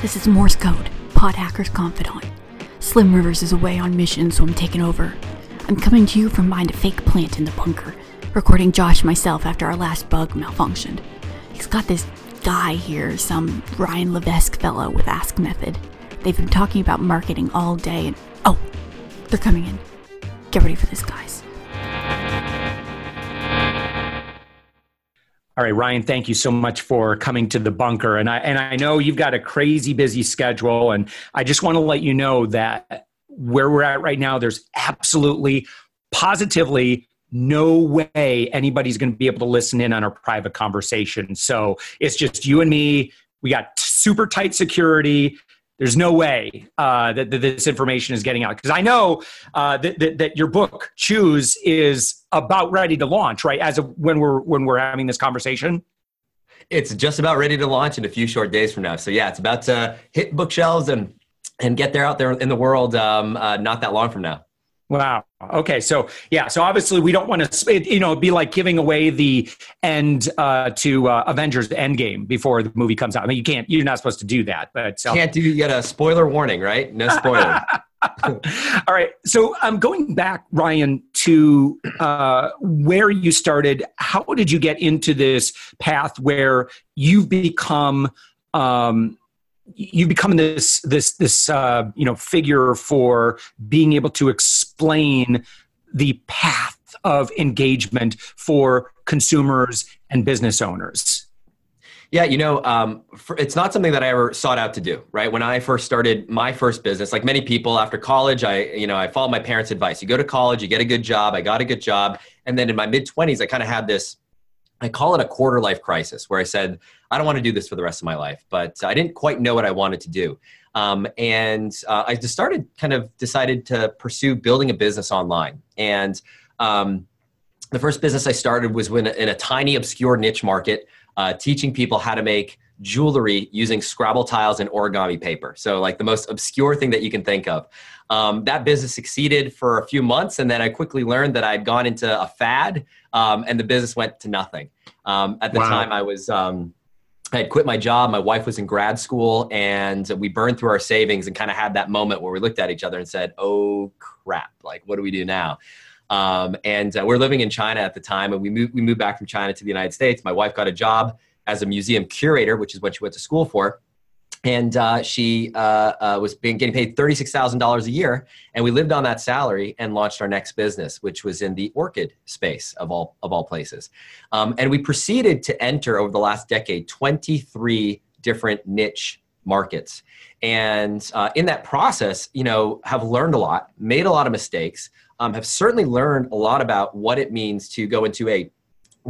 This is Morse Code, Podhacker's confidant. Slim Rivers is away on mission, so I'm taking over. I'm coming to you from behind a fake plant in the bunker, recording Josh myself after our last bug malfunctioned. He's got this guy here, some Ryan Levesque fellow with Ask Method. They've been talking about marketing all day and oh, they're coming in. Get ready for this, guys. All right, Ryan, thank you so much for coming to the bunker. And I know you've got a crazy busy schedule, and I just want to let you know that where we're at right now, there's absolutely, positively no way anybody's going to be able to listen in on our private conversation. So it's just you and me. We got super tight security. There's no way that this information is getting out. Because I know that your book, Choose, is about ready to launch, right? As of when we're having this conversation? It's just about ready to launch in a few short days from now. So yeah, it's about to hit bookshelves and get there out there in the world not that long from now. Wow. Okay. So yeah. So obviously we don't want to, it'd be like giving away the end to Avengers Endgame before the movie comes out. I mean, you're not supposed to do that, but you got a spoiler warning, right? No spoiler. All right. So I'm going back, Ryan, to where you started. How did you get into this path where you've become, this figure for being able to explain the path of engagement for consumers and business owners? Yeah, it's not something that I ever sought out to do, right? When I first started my first business, like many people after college, I followed my parents' advice. You go to college, you get a good job. I got a good job. And then in my mid-20s, I kind of had this, I call it a quarter life crisis, where I said, I don't want to do this for the rest of my life, but I didn't quite know what I wanted to do. I just decided to pursue building a business online. And the first business I started was in a tiny, obscure niche market, teaching people how to make jewelry using Scrabble tiles and origami paper. So like the most obscure thing that you can think of. That business succeeded for a few months, and then I quickly learned that I'd gone into a fad, and the business went to nothing. At the time I had quit my job. My wife was in grad school, and we burned through our savings and kind of had that moment where we looked at each other and said, oh crap, like what do we do now? We're living in China at the time, and we moved back from China to the United States. My wife got a job as a museum curator, which is what she went to school for. And she was getting paid $36,000 a year. And we lived on that salary and launched our next business, which was in the orchid space of all places. And we proceeded to enter over the last decade, 23 different niche markets. And in that process, have learned a lot, made a lot of mistakes, have certainly learned a lot about what it means to go into a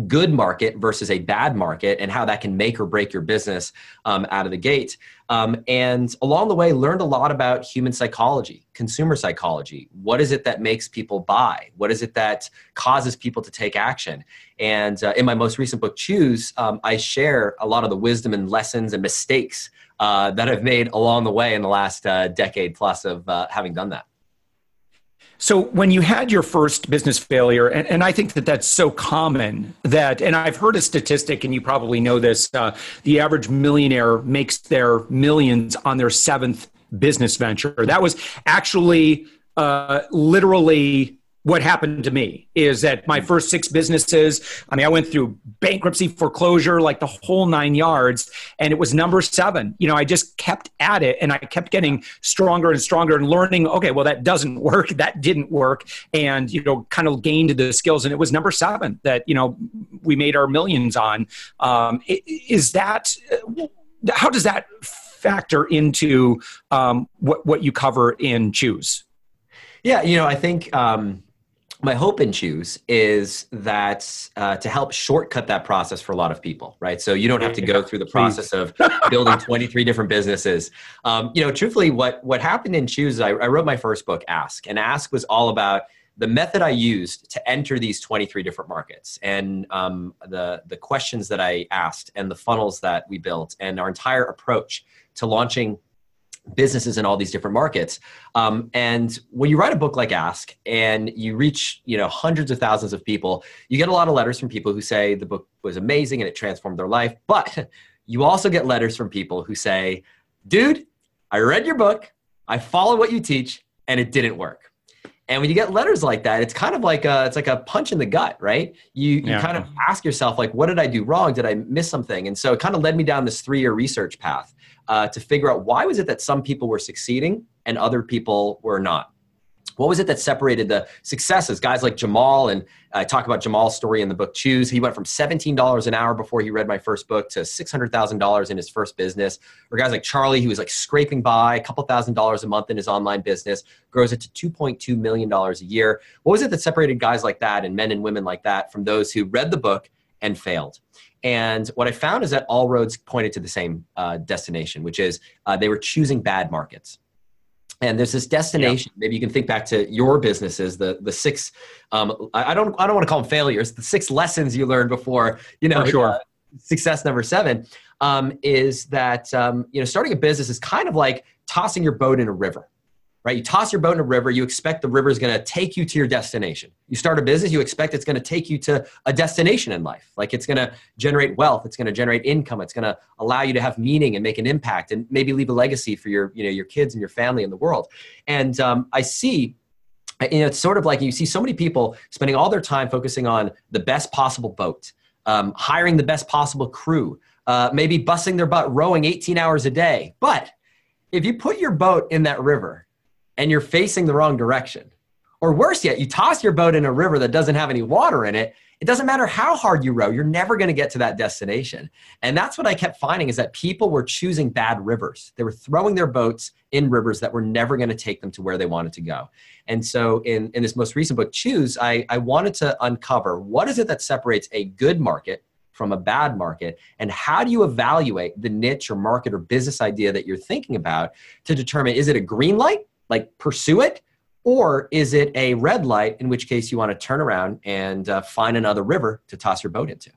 good market versus a bad market and how that can make or break your business out of the gate. And along the way, learned a lot about human psychology, consumer psychology. What is it that makes people buy? What is it that causes people to take action? And in my most recent book, Choose, I share a lot of the wisdom and lessons and mistakes that I've made along the way in the last decade plus of having done that. So when you had your first business failure, and I think that that's so common that, and I've heard a statistic, and you probably know this, the average millionaire makes their millions on their seventh business venture. That was actually literally what happened to me, is that my first six businesses, I went through bankruptcy, foreclosure, like the whole nine yards, and it was number seven. I just kept at it, and I kept getting stronger and stronger and learning, okay, well, that doesn't work. That didn't work. And, kind of gained the skills. And it was number seven that, we made our millions on. How does that factor into what you cover in Choose? Yeah. I think, my hope in Choose is that to help shortcut that process for a lot of people, right? So you don't have to go through the process of building 23 different businesses. Truthfully, what happened in Choose is I wrote my first book, Ask. And Ask was all about the method I used to enter these 23 different markets, and the questions that I asked, and the funnels that we built, and our entire approach to launching businesses in all these different markets. And when you write a book like Ask and you reach, hundreds of thousands of people, you get a lot of letters from people who say the book was amazing and it transformed their life. But you also get letters from people who say, dude, I read your book, I followed what you teach, and it didn't work. And when you get letters like that, it's kind of like a punch in the gut, right? You kind of ask yourself, like, what did I do wrong? Did I miss something? And so it kind of led me down this 3-year research path to figure out, why was it that some people were succeeding and other people were not? What was it that separated the successes? Guys like Jamal, and I talk about Jamal's story in the book, Choose. He went from $17 an hour before he read my first book to $600,000 in his first business. Or guys like Charlie, who was like scraping by a couple $1,000s a month in his online business, grows it to $2.2 million a year. What was it that separated guys like that and men and women like that from those who read the book and failed? And what I found is that all roads pointed to the same destination, which is they were choosing bad markets. And there's this destination, maybe you can think back to your businesses, the six, I don't want to call them failures, the 6 lessons you learned before, success number 7, is that, starting a business is kind of like tossing your boat in a river, right? You toss your boat in a river, you expect the river is going to take you to your destination. You start a business, you expect it's going to take you to a destination in life. Like it's going to generate wealth, it's going to generate income, it's going to allow you to have meaning and make an impact and maybe leave a legacy for your kids and your family and the world. And I see, it's sort of like you see so many people spending all their time focusing on the best possible boat, hiring the best possible crew, maybe busting their butt, rowing 18 hours a day. But if you put your boat in that river, and you're facing the wrong direction. Or worse yet, you toss your boat in a river that doesn't have any water in it. It doesn't matter how hard you row, you're never gonna get to that destination. And that's what I kept finding, is that people were choosing bad rivers. They were throwing their boats in rivers that were never gonna take them to where they wanted to go. And so in this most recent book, Choose, I wanted to uncover, what is it that separates a good market from a bad market, and how do you evaluate the niche or market or business idea that you're thinking about to determine, is it a green light? Like pursue it? Or is it a red light, in which case you want to turn around and find another river to toss your boat into?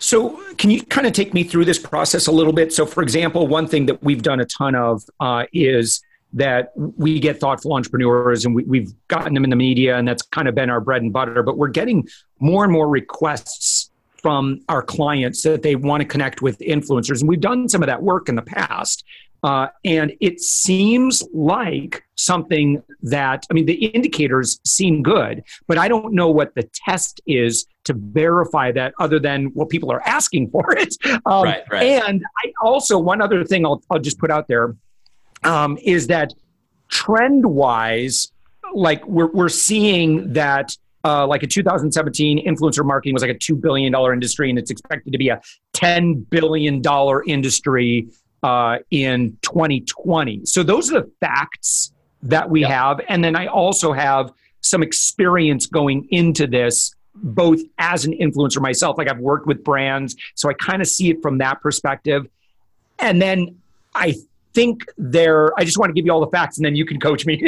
So can you kind of take me through this process a little bit? So for example, one thing that we've done a ton of is that we get thoughtful entrepreneurs, and we've gotten them in the media, and that's kind of been our bread and butter, but we're getting more and more requests from our clients that they want to connect with influencers. And we've done some of that work in the past. And it seems like something that, the indicators seem good, but I don't know what the test is to verify that, other than, well, people are asking for it. Right. And I also, one other thing I'll just put out there is that trend-wise, like we're seeing that like in 2017, influencer marketing was like a $2 billion industry, and it's expected to be a $10 billion industry in 2020. So those are the facts that we have. And then I also have some experience going into this, both as an influencer myself, like I've worked with brands. So I kind of see it from that perspective. And then I just want to give you all the facts, and then you can coach me.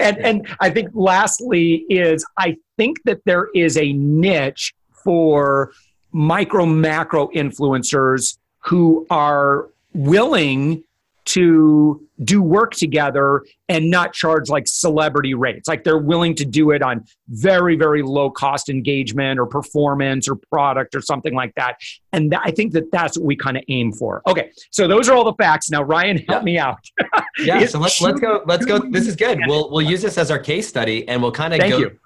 And I think lastly is, I think that there is a niche for micro macro influencers who are willing to do work together and not charge like celebrity rates. Like they're willing to do it on very, very low cost engagement or performance or product or something like that. And I think that that's what we kind of aim for. Okay. So those are all the facts. Now, Ryan, help me out. So let's go. This is good. We'll use this as our case study, and we'll kind of go through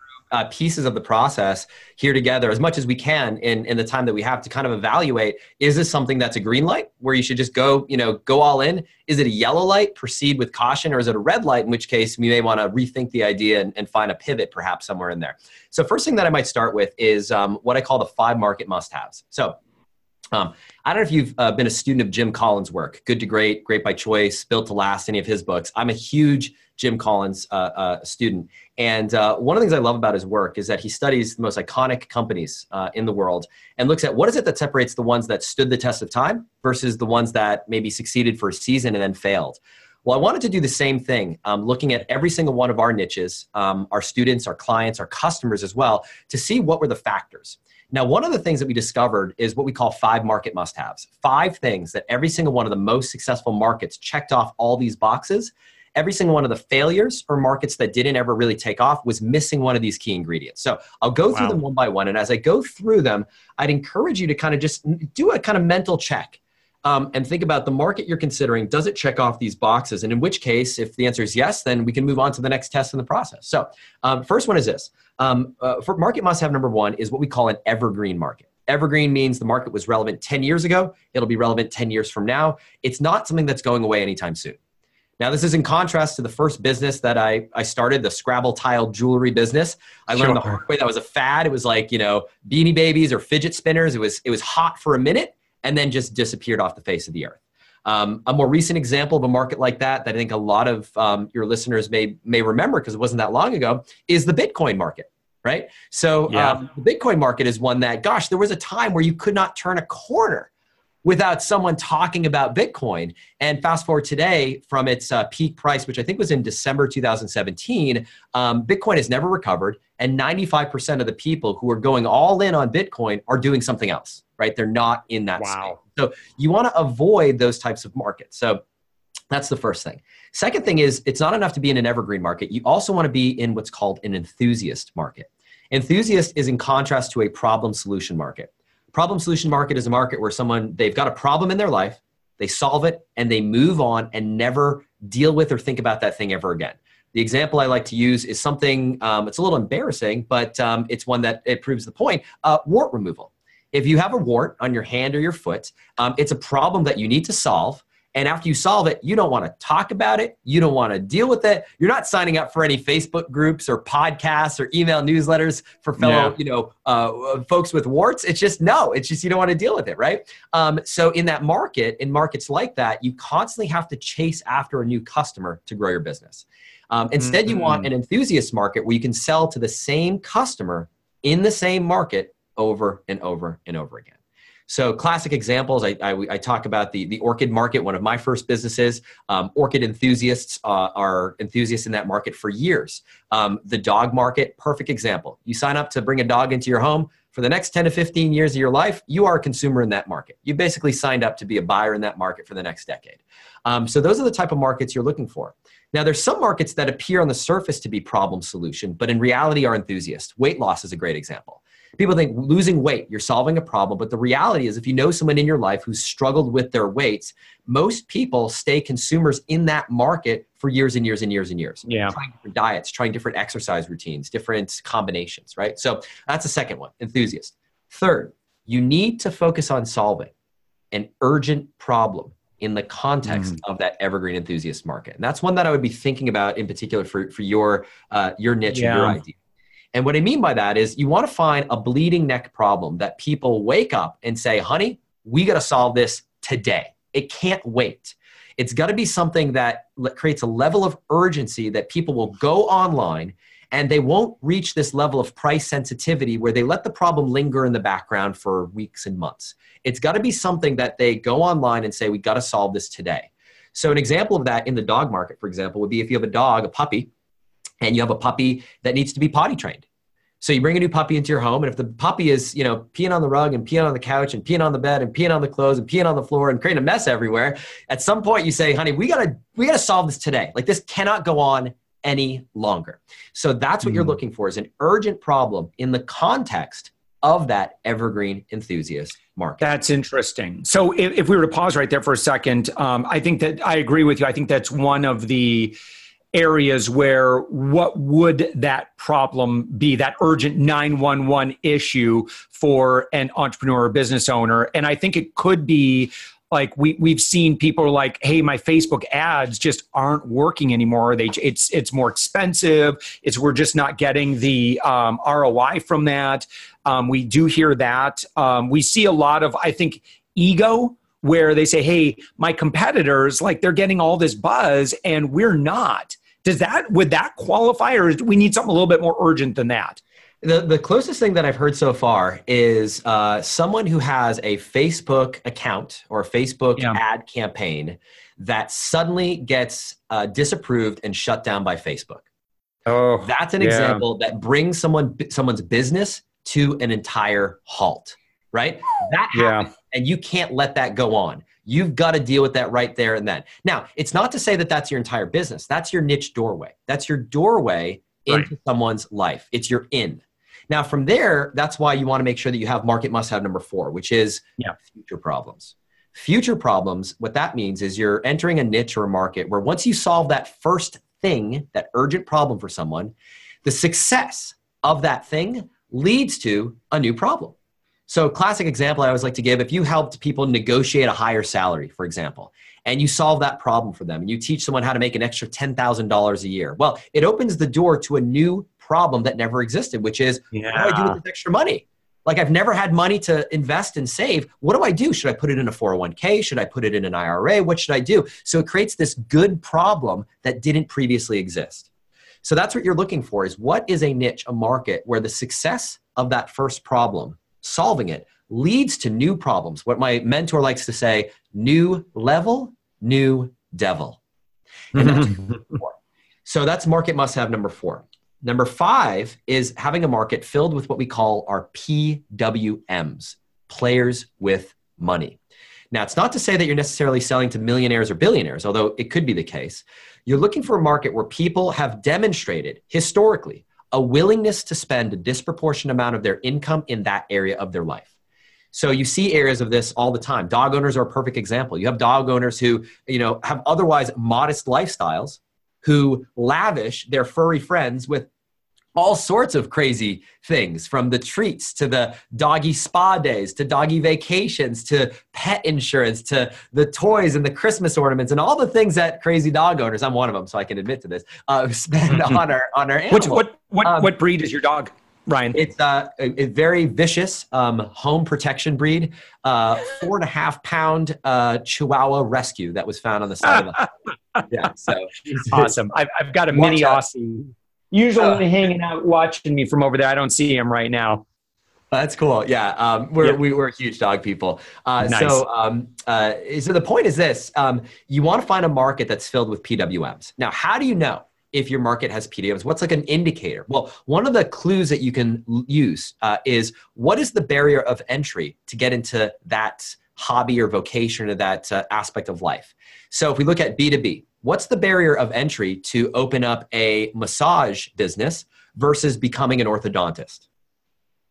pieces of the process here together as much as we can in the time that we have, to kind of evaluate, is this something that's a green light where you should just go all in? Is it a yellow light, proceed with caution? Or is it a red light, in which case we may want to rethink the idea and find a pivot perhaps somewhere in there? So first thing that I might start with is what I call the 5 market must-haves. So I don't know if you've been a student of Jim Collins' work, Good to Great, Great by Choice, Built to Last, any of his books. I'm a huge Jim Collins student. And one of the things I love about his work is that he studies the most iconic companies in the world, and looks at, what is it that separates the ones that stood the test of time versus the ones that maybe succeeded for a season and then failed? Well, I wanted to do the same thing, looking at every single one of our niches, our students, our clients, our customers as well, to see what were the factors. Now, one of the things that we discovered is what we call 5 market must-haves, 5 things that every single one of the most successful markets checked off all these boxes. Every single one of the failures or markets that didn't ever really take off was missing one of these key ingredients. So I'll go through them one by one. And as I go through them, I'd encourage you to kind of just do a kind of mental check. And think about the market you're considering. Does it check off these boxes? And in which case, if the answer is yes, then we can move on to the next test in the process. So first one is this. For market must have number one is what we call an evergreen market. Evergreen means the market was relevant 10 years ago. It'll be relevant 10 years from now. It's not something that's going away anytime soon. Now, this is in contrast to the first business that I started, the Scrabble tile jewelry business. I learned the hard way. That was a fad. It was like, you know, Beanie Babies or fidget spinners. It was hot for a minute and then just disappeared off the face of the earth. A more recent example of a market like that I think a lot of your listeners may remember because it wasn't that long ago, is the Bitcoin market, right? So the Bitcoin market is one that, gosh, there was a time where you could not turn a corner without someone talking about Bitcoin. And fast forward today from its peak price, which I think was in December 2017, Bitcoin has never recovered. And 95% of the people who are going all in on Bitcoin are doing something else, right? They're not in that space. So you want to avoid those types of markets. So that's the first thing. Second thing is it's not enough to be in an evergreen market. You also want to be in what's called an enthusiast market. Enthusiast is in contrast to a problem solution market. Problem solution market is a market where someone, they've got a problem in their life, they solve it, and they move on and never deal with or think about that thing ever again. The example I like to use is something, it's a little embarrassing, but it's one that it proves the point, wart removal. If you have a wart on your hand or your foot, it's a problem that you need to solve. And after you solve it, you don't want to talk about it. You don't want to deal with it. You're not signing up for any Facebook groups or podcasts or email newsletters for fellow, folks with warts. It's just you don't want to deal with it, right? So in that market, in markets like that, you constantly have to chase after a new customer to grow your business. Instead, you want an enthusiast market where you can sell to the same customer in the same market over and over and over again. So classic examples, I talk about the orchid market, one of my first businesses. Orchid enthusiasts are enthusiasts in that market for years. The dog market, perfect example. You sign up to bring a dog into your home. For the next 10 to 15 years of your life, you are a consumer in that market. You basically signed up to be a buyer in that market for the next decade. So those are the type of markets you're looking for. Now, there's some markets that appear on the surface to be problem solution, but in reality are enthusiasts. Weight loss is a great example. People think losing weight, you're solving a problem. But the reality is if you know someone in your life who's struggled with their weights, most people stay consumers in that market for years and years and years and years. Yeah. Trying different diets, trying different exercise routines, different combinations, right? So that's the second one, enthusiast. Third, you need to focus on solving an urgent problem in the context of that evergreen enthusiast market. And that's one that I would be thinking about in particular for your niche and your idea. And what I mean by that is you want to find a bleeding neck problem that people wake up and say, honey, we got to solve this today. It can't wait. It's got to be something that creates a level of urgency that people will go online and they won't reach this level of price sensitivity where they let the problem linger in the background for weeks and months. It's got to be something that they go online and say, we got to solve this today. So an example of that in the dog market, for example, would be if you have a dog, a puppy, and you have a puppy that needs to be potty trained. So you bring a new puppy into your home, and if the puppy is, peeing on the rug and peeing on the couch and peeing on the bed and peeing on the clothes and peeing on the floor and creating a mess everywhere, at some point you say, honey, we gotta solve this today. Like this cannot go on any longer. So that's what you're looking for, is an urgent problem in the context of that evergreen enthusiast market. That's interesting. So if we were to pause right there for a second, I think that I agree with you. I think that's one of the areas where what would that problem be, that urgent 911 issue for an entrepreneur or business owner. And I think it could be like we've seen people like, hey, my Facebook ads just aren't working anymore. It's more expensive. We're just not getting the ROI from that. We do hear that. We see a lot of, I think, ego where they say, hey, my competitors, like they're getting all this buzz and we're not. Would that qualify, or do we need something a little bit more urgent than that? The closest thing that I've heard so far is someone who has a Facebook account or a Facebook ad campaign that suddenly gets disapproved and shut down by Facebook. Oh, that's an example that brings someone's business to an entire halt, right? That happens. And you can't let that go on. You've got to deal with that right there and then. Now, it's not to say that that's your entire business. That's your niche doorway. That's your doorway into someone's life. It's your in. Now, from there, that's why you want to make sure that you have market must have number 4, which is future problems. Future problems, what that means is you're entering a niche or a market where once you solve that first thing, that urgent problem for someone, the success of that thing leads to a new problem. So classic example I always like to give, if you helped people negotiate a higher salary, for example, and you solve that problem for them and you teach someone how to make an extra $10,000 a year, well, it opens the door to a new problem that never existed, which is, what do I do with this extra money? Like, I've never had money to invest and save. What do I do? Should I put it in a 401k? Should I put it in an IRA? What should I do? So it creates this good problem that didn't previously exist. So that's what you're looking for, is what is a niche, a market where the success of that first problem, solving it, leads to new problems. What my mentor likes to say, new level, new devil. And that's so that's market must-have number four. Number five is having a market filled with what we call our PWMs, players with money. Now, it's not to say that you're necessarily selling to millionaires or billionaires, although it could be the case. You're looking for a market where people have demonstrated historically a willingness to spend a disproportionate amount of their income in that area of their life. So you see areas of this all the time. Dog owners are a perfect example. You have dog owners who, you know, have otherwise modest lifestyles, who lavish their furry friends with all sorts of crazy things, from the treats to the doggy spa days to doggy vacations to pet insurance to the toys and the Christmas ornaments and all the things that crazy dog owners, I'm one of them, so I can admit to this, spend on our animals. What breed is your dog, Ryan? It's a very vicious home protection breed, 4.5-pound Chihuahua rescue that was found on the side of the yeah. So awesome! I've got a mini Aussie. Usually hanging out watching me from over there. I don't see him right now. That's cool. Yeah. We're huge dog people. Nice. So the point is this, you want to find a market that's filled with PWMs. Now, how do you know if your market has PWMs? What's like an indicator? Well, one of the clues that you can use is, what is the barrier of entry to get into that hobby or vocation or that aspect of life? So if we look at B2B, what's the barrier of entry to open up a massage business versus becoming an orthodontist,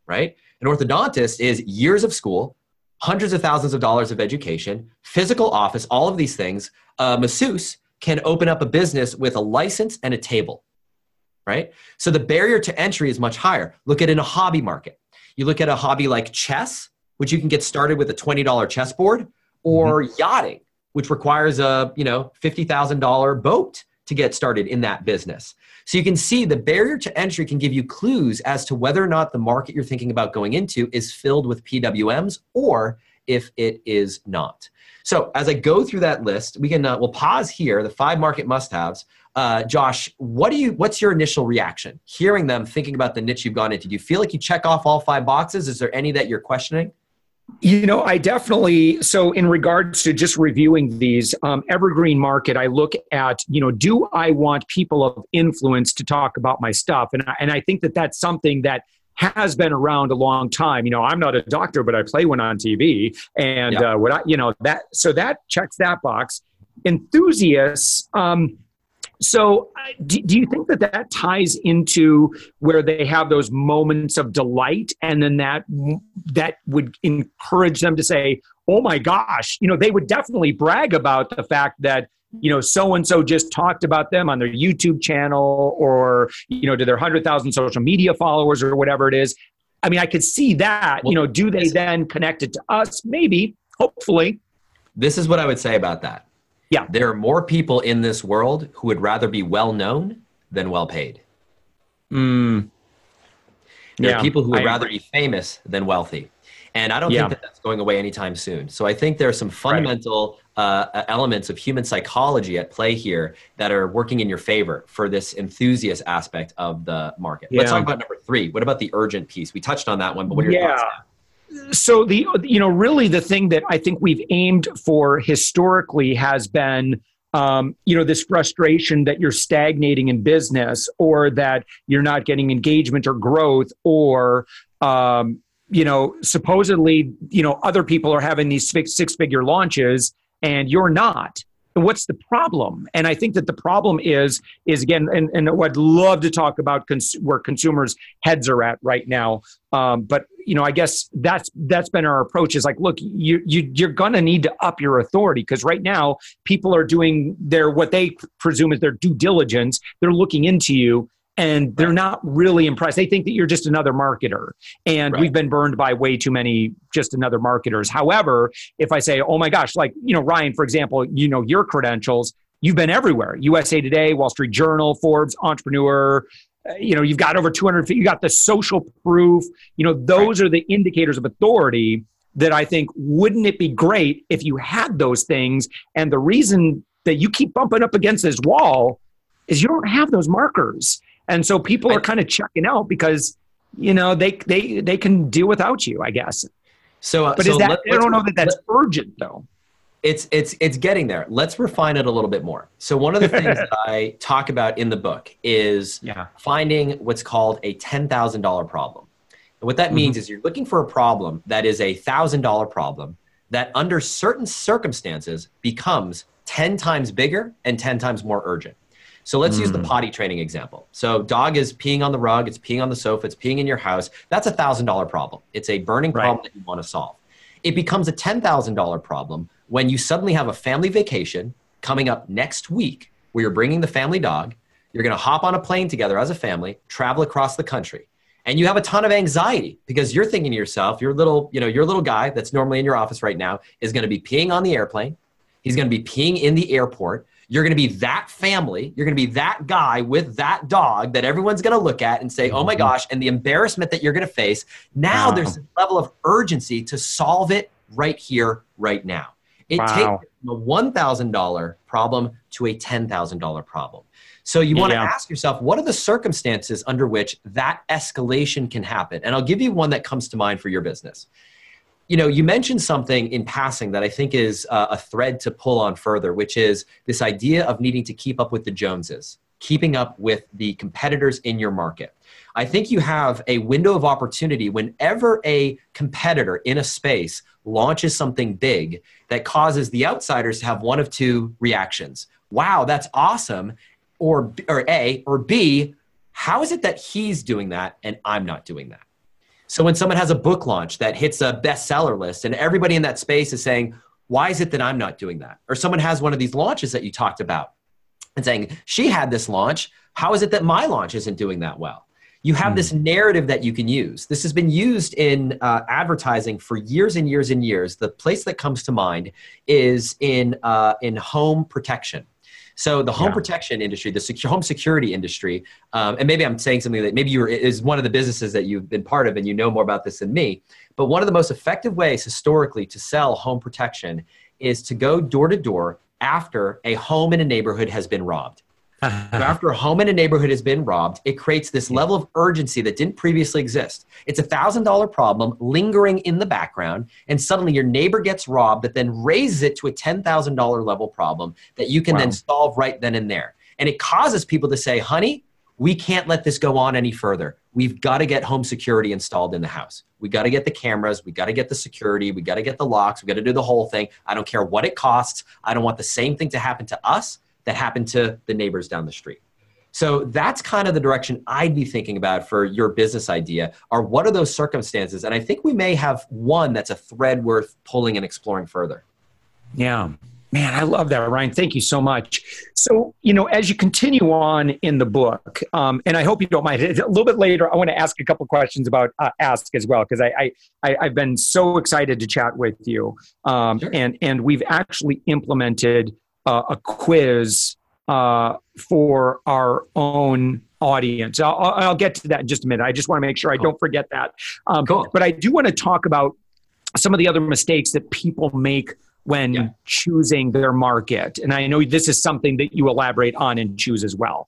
right? An orthodontist is years of school, hundreds of thousands of dollars of education, physical office, all of these things. A masseuse can open up a business with a license and a table, right? So the barrier to entry is much higher. Look at in a hobby market. You look at a hobby like chess, which you can get started with a $20 chessboard, or yachting, which requires a $50,000 boat to get started in that business. So you can see the barrier to entry can give you clues as to whether or not the market you're thinking about going into is filled with PWMs or if it is not. So as I go through that list, we'll pause here. The five market must-haves. Josh, what's your initial reaction hearing them, thinking about the niche you've gone into? Do you feel like you check off all five boxes? Is there any that you're questioning? I definitely, so in regards to just reviewing these, evergreen market, I look at, do I want people of influence to talk about my stuff? And I think that that's something that has been around a long time. I'm not a doctor, but I play one on TV. And so that checks that box. Enthusiasts, so do you think that that ties into where they have those moments of delight, and then that would encourage them to say, oh my gosh, they would definitely brag about the fact that, so-and-so just talked about them on their YouTube channel or, to their 100,000 social media followers or whatever it is. I mean, I could see that, do they then connect it to us? Maybe, hopefully. This is what I would say about that. Yeah. There are more people in this world who would rather be well-known than well-paid. There are people who would rather be famous than wealthy. And I don't think that that's going away anytime soon. So I think there are some fundamental elements of human psychology at play here that are working in your favor for this enthusiast aspect of the market. Yeah. Let's talk about number three. What about the urgent piece? We touched on that one, but what are your thoughts now? So really the thing that I think we've aimed for historically has been, this frustration that you're stagnating in business, or that you're not getting engagement or growth, or, supposedly, other people are having these six-figure launches and you're not. what's the problem? And I think that the problem is again, and I'd love to talk about where consumers' heads are at right now. But you know, I guess that's been our approach is like, look, you're going to need to up your authority because right now people are doing their, what they presume is their due diligence. They're looking into you and they're not really impressed. They think that you're just another marketer. And we've been burned by way too many just another marketers. However, if I say, oh my gosh, like, you know, Ryan, for example, you know, your credentials, you've been everywhere. USA Today, Wall Street Journal, Forbes, Entrepreneur, you know, you've got over 200, you got the social proof, you know, those are the indicators of authority that I think, wouldn't it be great if you had those things? And the reason that you keep bumping up against this wall is you don't have those markers. And so people are kind of checking out because, you know, they can deal without you, I guess. I don't know that that's urgent though. It's getting there. Let's refine it a little bit more. So one of the things that I talk about in the book is finding what's called a $10,000 problem. And what that means is you're looking for a problem that is a $1,000 problem that under certain circumstances becomes 10 times bigger and 10 times more urgent. So let's use the potty training example. So dog is peeing on the rug, it's peeing on the sofa, it's peeing in your house. That's a $1,000 problem. It's a burning problem that you want to solve. It becomes a $10,000 problem when you suddenly have a family vacation coming up next week where you're bringing the family dog, you're going to hop on a plane together as a family, travel across the country. And you have a ton of anxiety because you're thinking to yourself, your little guy that's normally in your office right now is going to be peeing on the airplane. He's going to be peeing in the airport. You're going to be that family. You're going to be that guy with that dog that everyone's going to look at and say, oh my gosh. And the embarrassment that you're going to face. Now there's a level of urgency to solve it right here, right now. It takes a $1,000 problem to a $10,000 problem. So you want to ask yourself, what are the circumstances under which that escalation can happen? And I'll give you one that comes to mind for your business. You know, you mentioned something in passing that I think is a thread to pull on further, which is this idea of needing to keep up with the Joneses, keeping up with the competitors in your market. I think you have a window of opportunity whenever a competitor in a space launches something big that causes the outsiders to have one of two reactions. Wow, that's awesome. Or A, or B, how is it that he's doing that and I'm not doing that? So when someone has a book launch that hits a bestseller list and everybody in that space is saying, why is it that I'm not doing that? Or someone has one of these launches that you talked about and saying, she had this launch. How is it that my launch isn't doing that well? You have this narrative that you can use. This has been used in advertising for years and years and years. The place that comes to mind is in home protection. So the home protection industry, the home security industry, and maybe I'm saying something that maybe is one of the businesses that you've been part of and you know more about this than me, but one of the most effective ways historically to sell home protection is to go door to door after a home in a neighborhood has been robbed. After a home in a neighborhood has been robbed, it creates this level of urgency that didn't previously exist. It's a $1,000 problem lingering in the background, and suddenly your neighbor gets robbed that then raises it to a $10,000 level problem that you can then solve right then and there. And it causes people to say, honey, we can't let this go on any further. We've got to get home security installed in the house. We got to get the cameras. We got to get the security. We got to get the locks. We got to do the whole thing. I don't care what it costs. I don't want the same thing to happen to us that happened to the neighbors down the street. So that's kind of the direction I'd be thinking about for your business idea, are what are those circumstances? And I think we may have one that's a thread worth pulling and exploring further. Yeah, man, I love that, Ryan. Thank you so much. So, you know, as you continue on in the book, and I hope you don't mind, a little bit later, I want to ask a couple questions about Ask as well, because I've been so excited to chat with you. And we've actually implemented a quiz for our own audience. I'll get to that in just a minute. I just want to make sure I don't forget that. But I do want to talk about some of the other mistakes that people make when choosing their market. And I know this is something that you elaborate on and choose as well.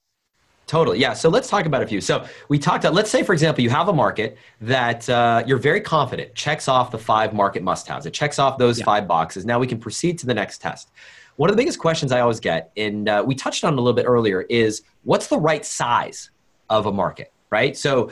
Totally. Yeah. So let's talk about a few. So we talked about, let's say, for example, you have a market that you're very confident checks off the 5 market must-haves. It checks off those 5 boxes. Now we can proceed to the next test. One of the biggest questions I always get, and we touched on it a little bit earlier, is what's the right size of a market? right? So,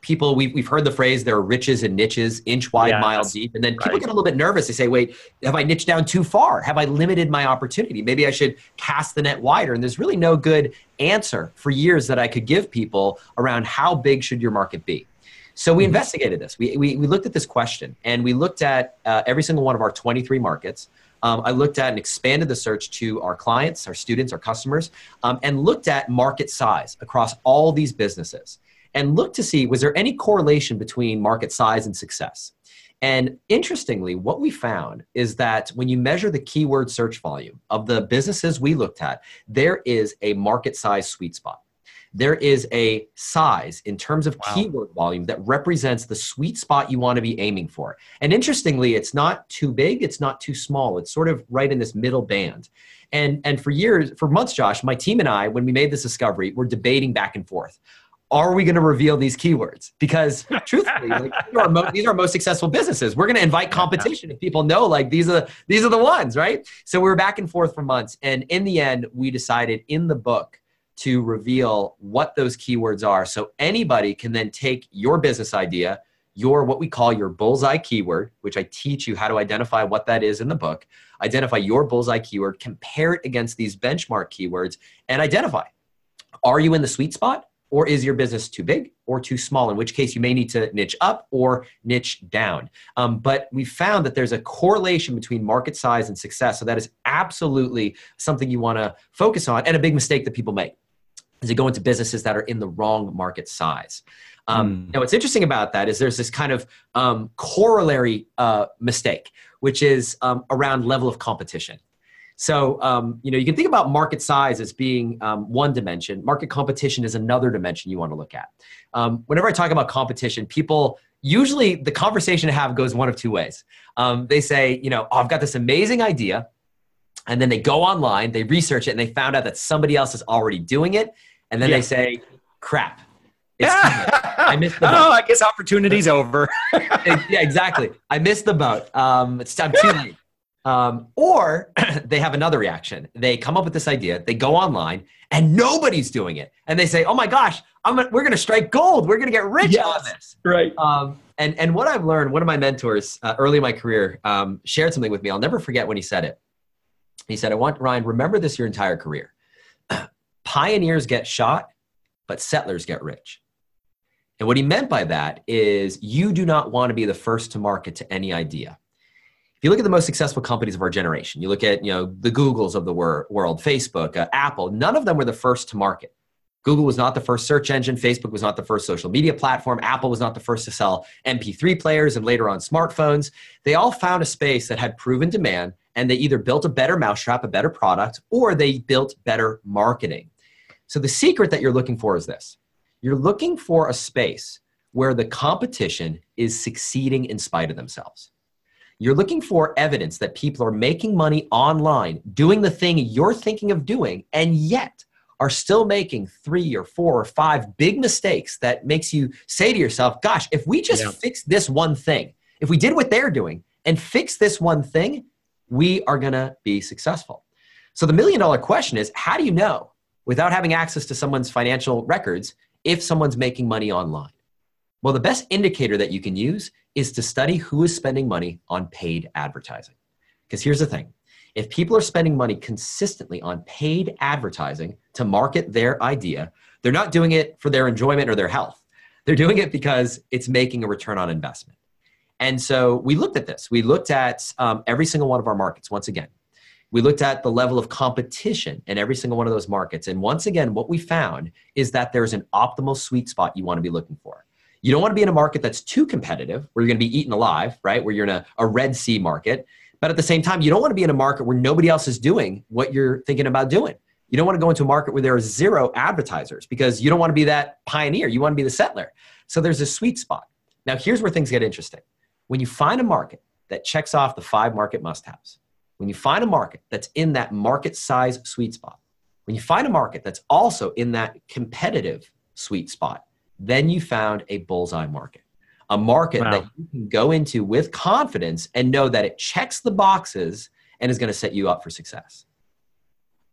people, we've heard the phrase, there are riches and niches, inch wide, mile deep. And then people get a little bit nervous. They say, wait, have I niched down too far? Have I limited my opportunity? Maybe I should cast the net wider. And there's really no good answer for years that I could give people around how big should your market be. So we investigated this. We looked at this question, and we looked at every single one of our 23 markets. I looked at and expanded the search to our clients, our students, our customers, and looked at market size across all these businesses and looked to see, was there any correlation between market size and success? And interestingly, what we found is that when you measure the keyword search volume of the businesses we looked at, there is a market size sweet spot. There is a size in terms of keyword volume that represents the sweet spot you want to be aiming for. And interestingly, it's not too big, it's not too small. It's sort of right in this middle band. And for months, Josh, my team and I, when we made this discovery, were debating back and forth. Are we going to reveal these keywords? Because truthfully, these are our most successful businesses. We're going to invite competition if people know, like, these are the ones, right? So we were back and forth for months. And in the end, we decided in the book to reveal what those keywords are. So anybody can then take your business idea, your, what we call your bullseye keyword, which I teach you how to identify what that is in the book, identify your bullseye keyword, compare it against these benchmark keywords, and identify, are you in the sweet spot, or is your business too big or too small? In which case you may need to niche up or niche down. But we found that there's a correlation between market size and success. So that is absolutely something you wanna focus on, and a big mistake that people make is they go into businesses that are in the wrong market size. Now, what's interesting about that is there's this kind of corollary mistake, which is around level of competition. So, you can think about market size as being one dimension. Market competition is another dimension you want to look at. Whenever I talk about competition, people, usually the conversation to have goes one of two ways. They say, oh, I've got this amazing idea. And then they go online, they research it, and they found out that somebody else is already doing it. And then they say, crap. It's I missed the boat. Oh, I guess opportunity's over. Yeah, exactly. I missed the boat. I'm too late. Or they have another reaction. They come up with this idea, they go online, and nobody's doing it. And they say, oh my gosh, we're going to strike gold. We're going to get rich on this. Right. And what I've learned, one of my mentors early in my career shared something with me. I'll never forget when he said it. He said, I want, Ryan, remember this your entire career. Pioneers get shot, but settlers get rich. And what he meant by that is you do not want to be the first to market to any idea. If you look at the most successful companies of our generation, you look at, the Googles of the world, Facebook, Apple, none of them were the first to market. Google was not the first search engine. Facebook was not the first social media platform. Apple was not the first to sell MP3 players and later on smartphones. They all found a space that had proven demand, and they either built a better mousetrap, a better product, or they built better marketing. So the secret that you're looking for is this. You're looking for a space where the competition is succeeding in spite of themselves. You're looking for evidence that people are making money online, doing the thing you're thinking of doing, and yet are still making 3 or 4 or 5 big mistakes that makes you say to yourself, gosh, if we just fix this one thing, if we did what they're doing and fix this one thing, we are going to be successful. So the million-dollar question is, how do you know without having access to someone's financial records if someone's making money online? Well, the best indicator that you can use is to study who is spending money on paid advertising. Because here's the thing. If people are spending money consistently on paid advertising to market their idea, they're not doing it for their enjoyment or their health. They're doing it because it's making a return on investment. And so we looked at this. We looked at every single one of our markets. Once again, we looked at the level of competition in every single one of those markets. And once again, what we found is that there's an optimal sweet spot you want to be looking for. You don't want to be in a market that's too competitive, where you're going to be eaten alive, right? Where you're in a Red Sea market. But at the same time, you don't want to be in a market where nobody else is doing what you're thinking about doing. You don't want to go into a market where there are zero advertisers, because you don't want to be that pioneer. You want to be the settler. So there's a sweet spot. Now, here's where things get interesting. When you find a market that checks off the 5 market must-haves, when you find a market that's in that market size sweet spot, when you find a market that's also in that competitive sweet spot, then you found a bullseye market, a market that you can go into with confidence and know that it checks the boxes and is going to set you up for success.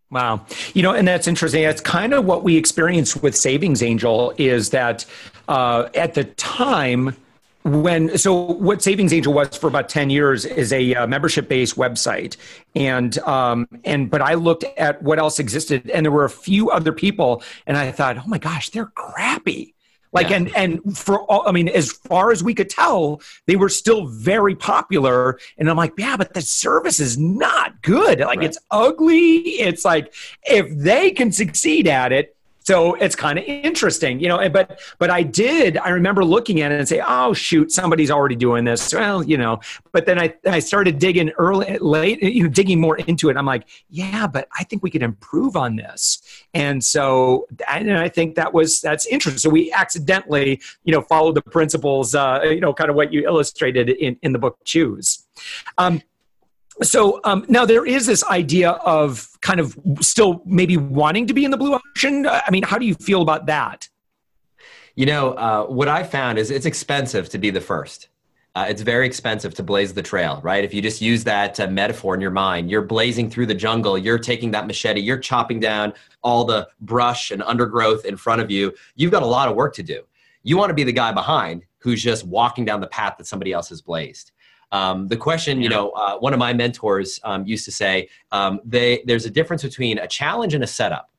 Wow. You know, and that's interesting. That's kind of what we experienced with Savings Angel, is that at the time when, so what Savings Angel was for about 10 years is a membership-based website. But I looked at what else existed, and there were a few other people, and I thought, oh my gosh, they're crappy. Like, yeah. And for all, I mean, as far as we could tell, they were still very popular. And I'm like, yeah, but the service is not good. Like, right. It's ugly. It's like, if they can succeed at it, so it's kind of interesting, you know, but I remember looking at it and say, oh shoot, somebody's already doing this. Well, you know, but then I started digging digging more into it. I'm like, yeah, but I think we could improve on this. And so, and I think that's interesting. So we accidentally, you know, followed the principles, you know, kind of what you illustrated in the book, Choose. So now there is this idea of kind of still maybe wanting to be in the blue ocean. I mean, how do you feel about that? You know, what I found is it's expensive to be the first. It's very expensive to blaze the trail, right? If you just use that metaphor in your mind, you're blazing through the jungle, you're taking that machete, you're chopping down all the brush and undergrowth in front of you. You've got a lot of work to do. You want to be the guy behind who's just walking down the path that somebody else has blazed. The question, you know, one of my mentors used to say, there's a difference between a challenge and a setup.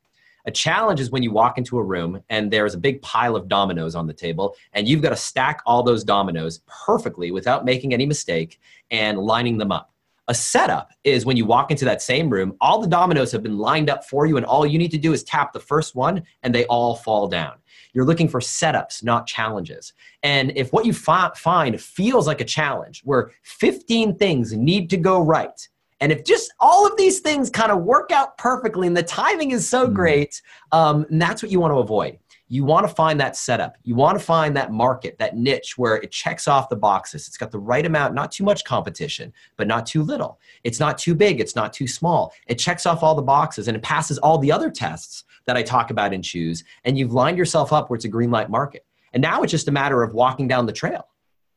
A challenge is when you walk into a room and there's a big pile of dominoes on the table, and you've got to stack all those dominoes perfectly without making any mistake and lining them up. A setup is when you walk into that same room, all the dominoes have been lined up for you, and all you need to do is tap the first one and they all fall down. You're looking for setups, not challenges. And if what you find feels like a challenge where 15 things need to go right, and if just all of these things kind of work out perfectly and the timing is so great, and that's what you want to avoid. You want to find that setup. You want to find that market, that niche where it checks off the boxes. It's got the right amount, not too much competition, but not too little. It's not too big. It's not too small. It checks off all the boxes and it passes all the other tests that I talk about in Choose. And you've lined yourself up where it's a green light market. And now it's just a matter of walking down the trail,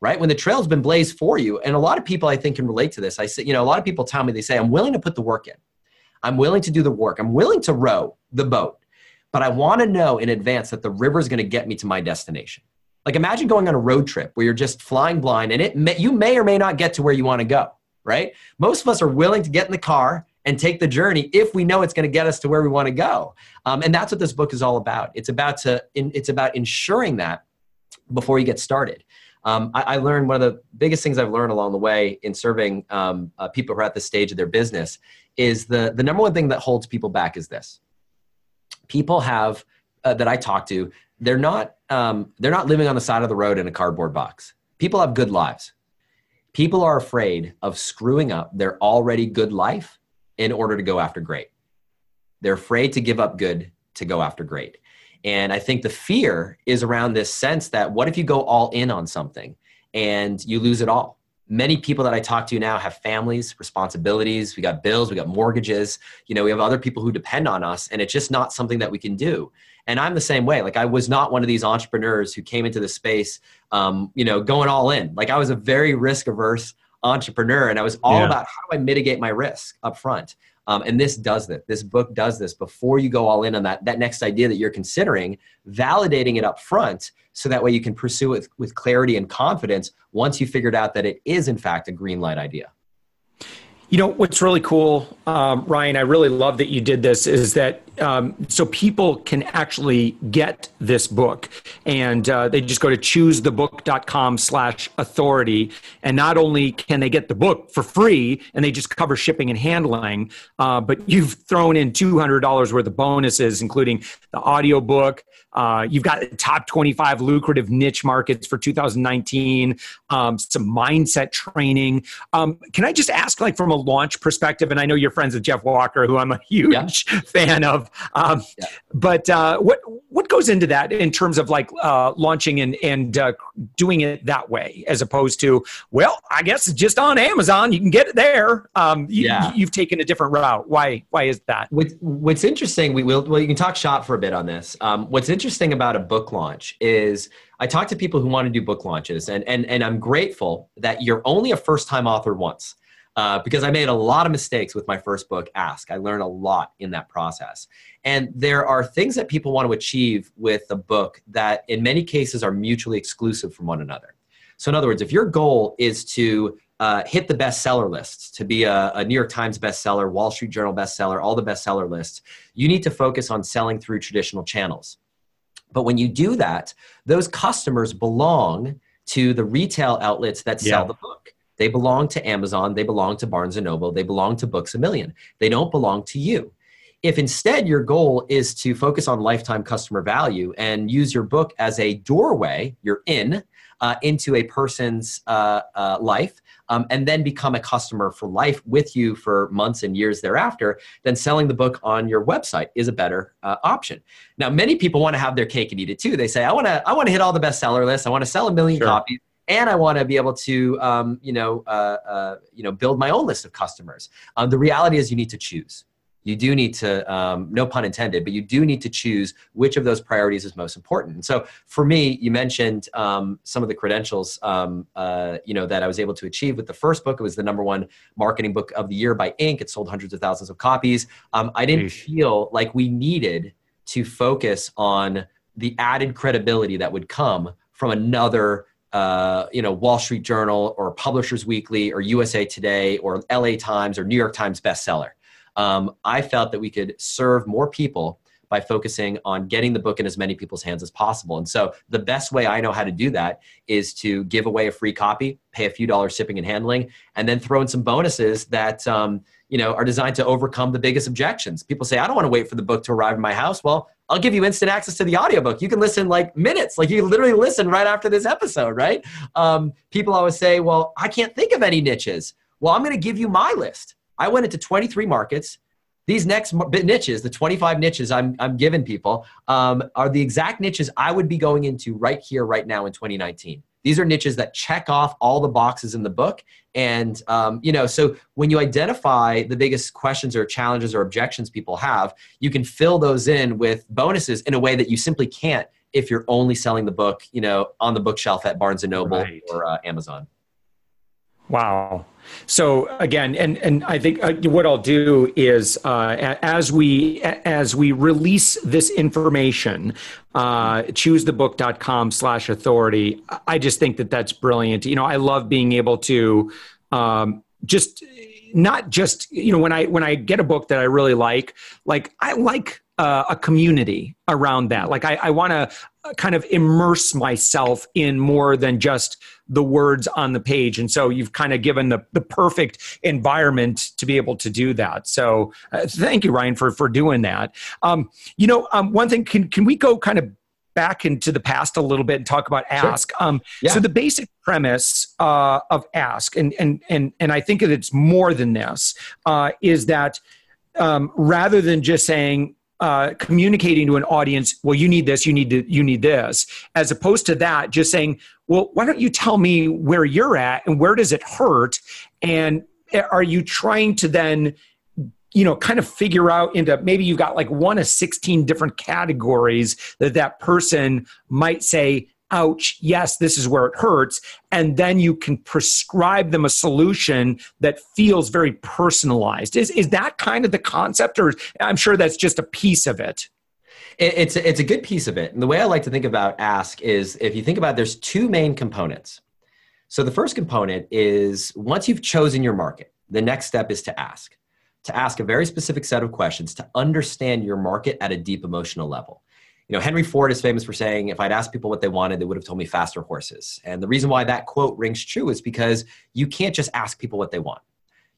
right? When the trail's been blazed for you. And a lot of people I think can relate to this. I say, you know, a lot of people tell me, they say, I'm willing to put the work in. I'm willing to do the work. I'm willing to row the boat. But I want to know in advance that the river is going to get me to my destination. Like, imagine going on a road trip where you're just flying blind, and you may or may not get to where you want to go, right? Most of us are willing to get in the car and take the journey if we know it's going to get us to where we want to go. And that's what this book is all about. It's about ensuring that before you get started. I learned one of the biggest things I've learned along the way in serving people who are at this stage of their business is the number one thing that holds people back is this. People have that I talk to, they're not living on the side of the road in a cardboard box. People have good lives. People are afraid of screwing up their already good life in order to go after great. They're afraid to give up good to go after great. And I think the fear is around this sense that what if you go all in on something and you lose it all? Many people that I talk to now have families, responsibilities. We got bills, we got mortgages. You know, we have other people who depend on us, and it's just not something that we can do. And I'm the same way. Like, I was not one of these entrepreneurs who came into the space, you know, going all in. Like, I was a very risk averse entrepreneur, and I was all about how do I mitigate my risk up front? And this does that. This book does this. Before you go all in on that next idea that you're considering, validating it up front so that way you can pursue it with clarity and confidence once you figured out that it is, in fact, a green light idea. You know, what's really cool, Ryan, I really love that you did this, is that so people can actually get this book, and they just go to choosethebook.com/authority. And not only can they get the book for free, and they just cover shipping and handling, but you've thrown in $200 worth of bonuses, including the audiobook. You've got top 25 lucrative niche markets for 2019, some mindset training. Can I just ask, like, from a launch perspective, and I know you're friends with Jeff Walker, who I'm a huge fan of, but what goes into that in terms of, like, launching and doing it that way, as opposed to, well, I guess it's just on Amazon, you can get it there. You've taken a different route. Why is that? What's interesting, you can talk shop for a bit on this. What's interesting about a book launch is I talk to people who want to do book launches, and I'm grateful that you're only a first-time author once. because I made a lot of mistakes with my first book, Ask. I learned a lot in that process. And there are things that people want to achieve with a book that in many cases are mutually exclusive from one another. So in other words, if your goal is to hit the bestseller lists, to be a New York Times bestseller, Wall Street Journal bestseller, all the bestseller lists, you need to focus on selling through traditional channels. But when you do that, those customers belong to the retail outlets that sell the book. They belong to Amazon, they belong to Barnes & Noble, they belong to Books A Million. They don't belong to you. If instead your goal is to focus on lifetime customer value and use your book as a doorway, you're in, into a person's life, and then become a customer for life with you for months and years thereafter, then selling the book on your website is a better option. Now, many people want to have their cake and eat it too. They say, I want to hit all the bestseller lists. I want to sell a million copies. And I want to be able to, build my own list of customers. The reality is you need to choose. You do need to, no pun intended, but you do need to choose which of those priorities is most important. And so for me, you mentioned some of the credentials, that I was able to achieve with the first book. It was the #1 marketing book of the year by Inc. It sold hundreds of thousands of copies. I didn't feel like we needed to focus on the added credibility that would come from another Wall Street Journal or Publishers Weekly or USA Today or LA Times or New York Times bestseller. I felt that we could serve more people by focusing on getting the book in as many people's hands as possible. And so the best way I know how to do that is to give away a free copy, pay a few dollars shipping and handling, and then throw in some bonuses that, are designed to overcome the biggest objections. People say, I don't want to wait for the book to arrive in my house. Well, I'll give you instant access to the audiobook. You can listen like minutes, like you literally listen right after this episode, right? People always say, well, I can't think of any niches. Well, I'm going to give you my list. I went into 23 markets. These next niches, the 25 niches I'm giving people, are the exact niches I would be going into right here, right now in 2019. These are niches that check off all the boxes in the book. And, so when you identify the biggest questions or challenges or objections people have, you can fill those in with bonuses in a way that you simply can't if you're only selling the book, on the bookshelf at Barnes & Noble or Amazon. Wow. So again, and I think what I'll do is as we release this information, choosethebook.com/authority. I just think that that's brilliant. I love being able to when I get a book that I really like I like a community around that. Like I want to kind of immerse myself in more than just the words on the page. And so you've kind of given the perfect environment to be able to do that. So thank you, Ryan, for doing that. One thing, can we go kind of back into the past a little bit and talk about Ask? Sure. So the basic premise of Ask, and I think that it's more than this, is that rather than just saying, communicating to an audience, well, you need this, you need this, as opposed to that, just saying, well, why don't you tell me where you're at and where does it hurt? And are you trying to then, kind of figure out into maybe you've got like 1 of 16 different categories that person might say, ouch, yes, this is where it hurts. And then you can prescribe them a solution that feels very personalized. Is that kind of the concept? Or I'm sure that's just a piece of it. It's a good piece of it. And the way I like to think about Ask is if you think about it, there's 2 main components. So the first component is once you've chosen your market, the next step is to ask a very specific set of questions to understand your market at a deep emotional level. Henry Ford is famous for saying, if I'd asked people what they wanted, they would have told me faster horses. And the reason why that quote rings true is because you can't just ask people what they want.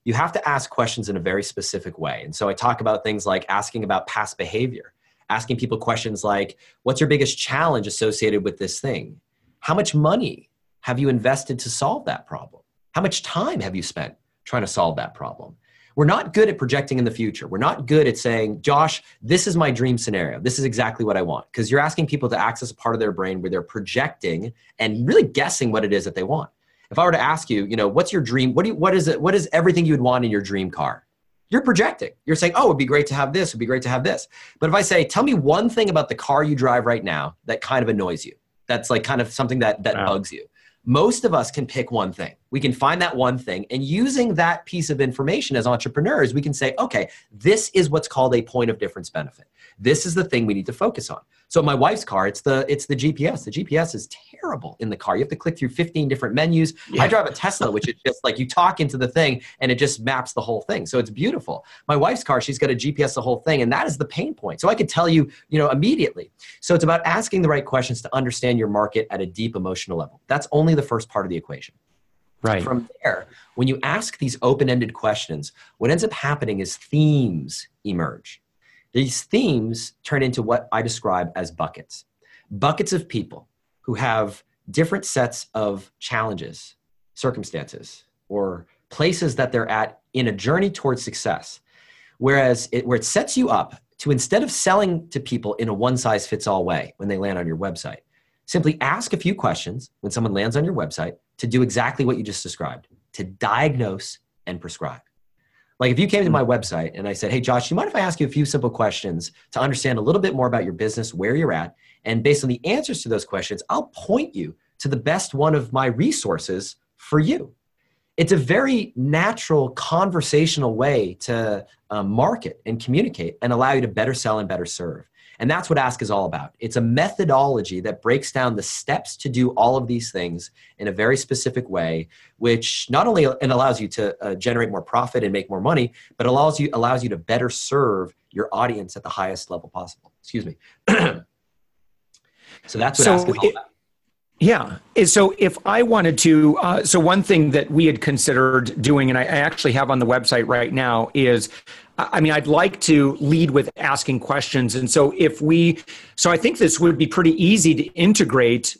You have to ask questions in a very specific way. And so I talk about things like asking about past behavior, asking people questions like, what's your biggest challenge associated with this thing? How much money have you invested to solve that problem? How much time have you spent trying to solve that problem? We're not good at projecting in the future. We're not good at saying, Josh, this is my dream scenario. This is exactly what I want. Because you're asking people to access a part of their brain where they're projecting and really guessing what it is that they want. If I were to ask you, what's your dream? What is everything you would want in your dream car? You're projecting. You're saying, oh, it'd be great to have this. It'd be great to have this. But if I say, tell me one thing about the car you drive right now that kind of annoys you. That's like kind of something that bugs you. Most of us can pick one thing. We can find that one thing, and using that piece of information as entrepreneurs, we can say, okay, this is what's called a point of difference benefit. This is the thing we need to focus on. So my wife's car, it's the GPS. The GPS is terrible in the car. You have to click through 15 different menus. Yeah. I drive a Tesla, which is just like you talk into the thing and it just maps the whole thing. So it's beautiful. My wife's car, she's got a GPS the whole thing, and that is the pain point. So I could tell you, immediately. So it's about asking the right questions to understand your market at a deep emotional level. That's only the first part of the equation. Right. From there, when you ask these open-ended questions, what ends up happening is themes emerge. These themes turn into what I describe as buckets. Buckets of people who have different sets of challenges, circumstances, or places that they're at in a journey towards success. Where it sets you up to, instead of selling to people in a one-size-fits-all way when they land on your website, simply ask a few questions when someone lands on your website to do exactly what you just described, to diagnose and prescribe. Like if you came to my website and I said, hey, Josh, do you mind if I ask you a few simple questions to understand a little bit more about your business, where you're at? And based on the answers to those questions, I'll point you to the best one of my resources for you. It's a very natural conversational way to market and communicate and allow you to better sell and better serve. And that's what Ask is all about. It's a methodology that breaks down the steps to do all of these things in a very specific way, which not only allows you to generate more profit and make more money, but allows you to better serve your audience at the highest level possible. Excuse me. So that's what Ask is all about. Yeah. So if I wanted to, so one thing that we had considered doing, and I actually have on the website right now is, I mean, I'd like to lead with asking questions. And so I think this would be pretty easy to integrate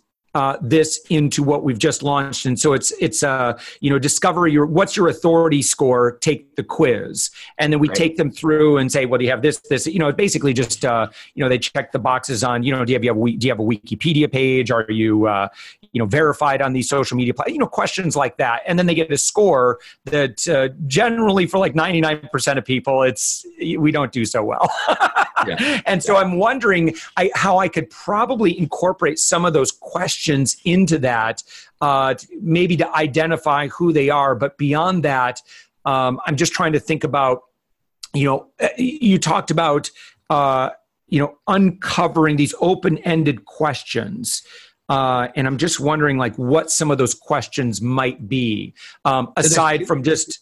this into what we've just launched. And so it's discover what's your authority score, take the quiz. And then we take them through and say, well, do you have this, basically just, they check the boxes on, do you have a Wikipedia page? Are you, verified on these social media, questions like that. And then they get a score that generally for like 99% of people, we don't do so well. Yeah. And so I'm wondering how I could probably incorporate some of those questions into that, maybe to identify who they are. But beyond that, I'm just trying to think about, you talked about, uncovering these open-ended questions. And I'm just wondering what some of those questions might be, aside from just...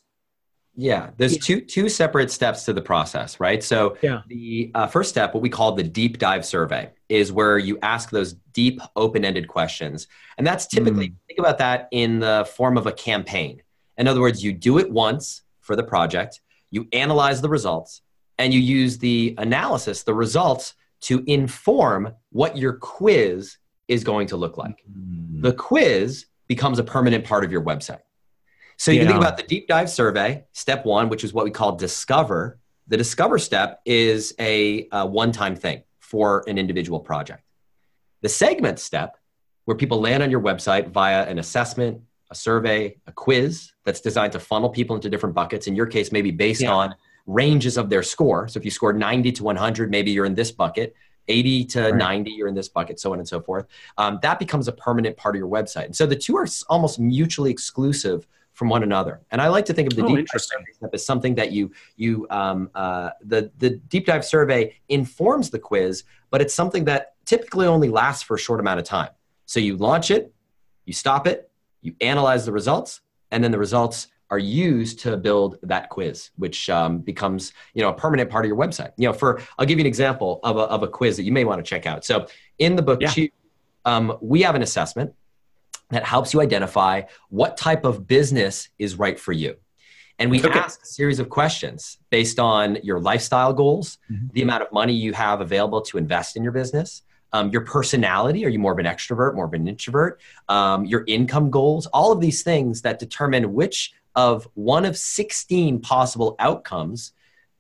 Yeah, there's two separate steps to the process, right? So the first step, what we call the deep dive survey, is where you ask those deep open-ended questions. And that's typically, think about that in the form of a campaign. In other words, you do it once for the project, you analyze the results, and you use the analysis, the results, to inform what your quiz is going to look like. Mm. The quiz becomes a permanent part of your website. So you can think about the deep dive survey, step one, which is what we call discover. The discover step is a one-time thing for an individual project. The segment step, where people land on your website via an assessment, a survey, a quiz that's designed to funnel people into different buckets, in your case, maybe based on ranges of their score. So if you scored 90 to 100, maybe you're in this bucket. 80 to 90, you're in this bucket, so on and so forth. That becomes a permanent part of your website. And so the two are almost mutually exclusive from one another. And I like to think of the deep dive survey as something that the deep dive survey informs the quiz, but it's something that typically only lasts for a short amount of time. So you launch it, you stop it, you analyze the results, and then the results are used to build that quiz, which becomes a permanent part of your website. I'll give you an example of a quiz that you may want to check out. So in the book, we have an assessment that helps you identify what type of business is right for you. And we ask a series of questions based on your lifestyle goals, the amount of money you have available to invest in your business, your personality, are you more of an extrovert, more of an introvert, your income goals, all of these things that determine which of one of 16 possible outcomes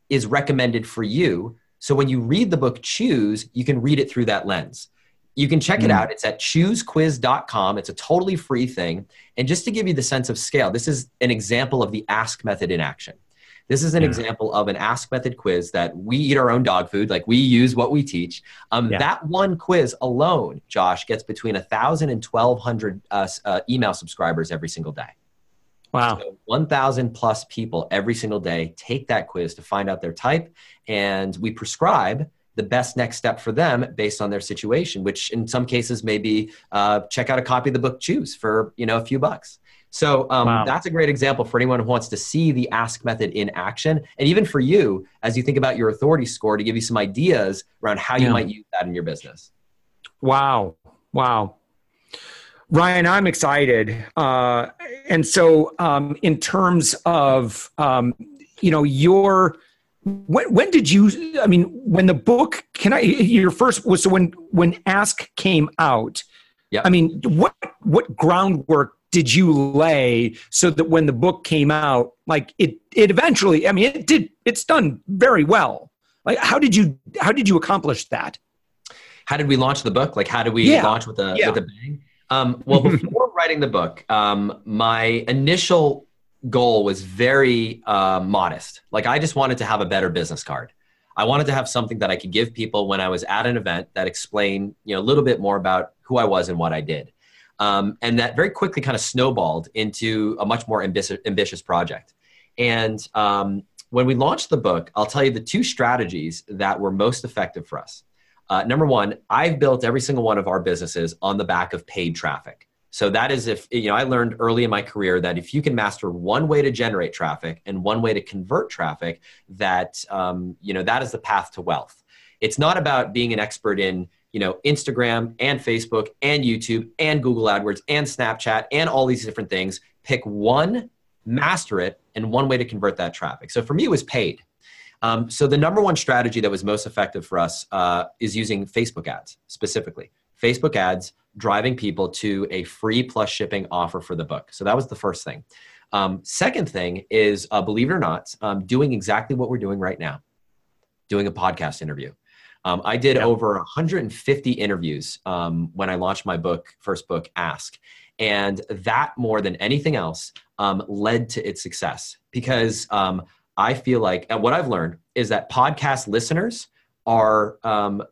is recommended for you. So when you read the book Choose, you can read it through that lens. You can check it out. It's at choosequiz.com. It's a totally free thing. And just to give you the sense of scale, this is an example of the Ask Method in action. This is an example of an Ask Method quiz that we eat our own dog food. Like we use what we teach. That one quiz alone, Josh, gets between 1,000 and 1,200 email subscribers every single day. Wow. So 1,000 plus people every single day take that quiz to find out their type, and we prescribe the best next step for them based on their situation, which in some cases may be check out a copy of the book Choose for a few bucks. So wow. That's a great example for anyone who wants to see the Ask Method in action. And even for you, as you think about your authority score, to give you some ideas around how you might use that in your business. Wow. Wow. Ryan, I'm excited. And so in terms of, when did you, when the book, when Ask came out, I mean, what groundwork did you lay so that when the book came out, like it eventually, it's done very well. Like, how did you accomplish that? How did we launch the book? Like, how did we launch with a bang? Before writing the book, my initial goal was very modest. Like, I just wanted to have a better business card. I wanted to have something that I could give people when I was at an event that explained, a little bit more about who I was and what I did. And that very quickly kind of snowballed into a much more ambitious project. And when we launched the book, I'll tell you the two strategies that were most effective for us. Number one, I've built every single one of our businesses on the back of paid traffic. So that is I learned early in my career that if you can master one way to generate traffic and one way to convert traffic, that, that is the path to wealth. It's not about being an expert in Instagram and Facebook and YouTube and Google AdWords and Snapchat and all these different things. Pick one, master it, and one way to convert that traffic. So for me, it was paid. So the number one strategy that was most effective for us is using Facebook ads, specifically. Facebook ads driving people to a free plus shipping offer for the book. So that was the first thing. Second thing is, believe it or not, doing exactly what we're doing right now, doing a podcast interview. I did over 150 interviews when I launched my first book, Ask. And that, more than anything else, led to its success, because I feel like, and what I've learned is that podcast listeners are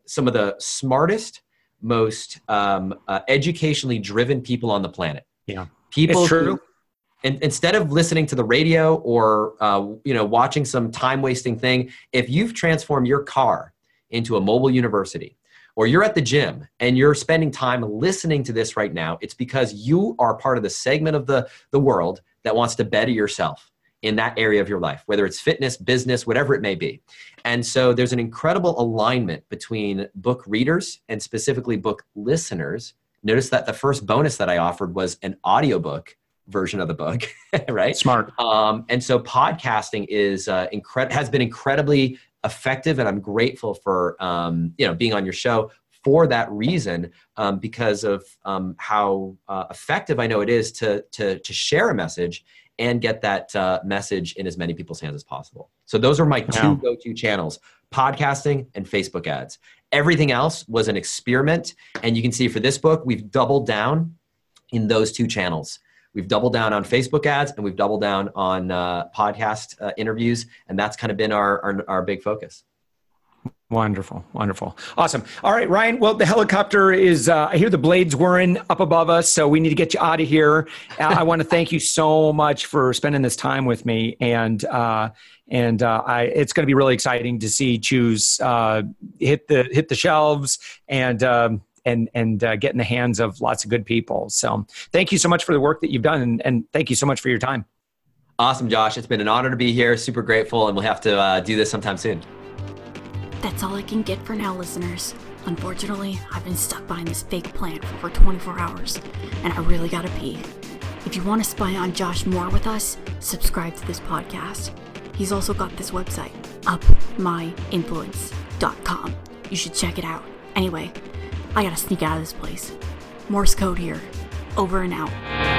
some of the smartest, most educationally driven people on the planet. Yeah, people. It's true. And instead of listening to the radio or watching some time-wasting thing, if you've transformed your car into a mobile university, or you're at the gym and you're spending time listening to this right now, it's because you are part of the segment of the world that wants to better yourself in that area of your life, whether it's fitness, business, whatever it may be. And so there's an incredible alignment between book readers and specifically book listeners. Notice that the first bonus that I offered was an audiobook version of the book, right? Smart. And so podcasting is has been incredibly effective, and I'm grateful for being on your show for that reason, because of how effective I know it is to share a message and get that message in as many people's hands as possible. So those are my two go-to channels: podcasting and Facebook ads. Everything else was an experiment, and you can see for this book we've doubled down in those two channels. We've doubled down on Facebook ads, and we've doubled down on podcast interviews, and that's kind of been our big focus. Wonderful, wonderful, awesome. All right, Ryan. Well, the helicopter is. I hear the blades whirring up above us, so we need to get you out of here. I want to thank you so much for spending this time with me, and it's going to be really exciting to see Choose hit the shelves and get in the hands of lots of good people. So thank you so much for the work that you've done, and thank you so much for your time. Awesome, Josh. It's been an honor to be here. Super grateful, and we'll have to do this sometime soon. That's all I can get for now, listeners. Unfortunately, I've been stuck behind this fake plant for over 24 hours, and I really gotta pee. If you want to spy on Josh more with us, subscribe to this podcast. He's also got this website, upmyinfluence.com. You should check it out. Anyway, I gotta sneak out of this place. Morse code here. Over and out.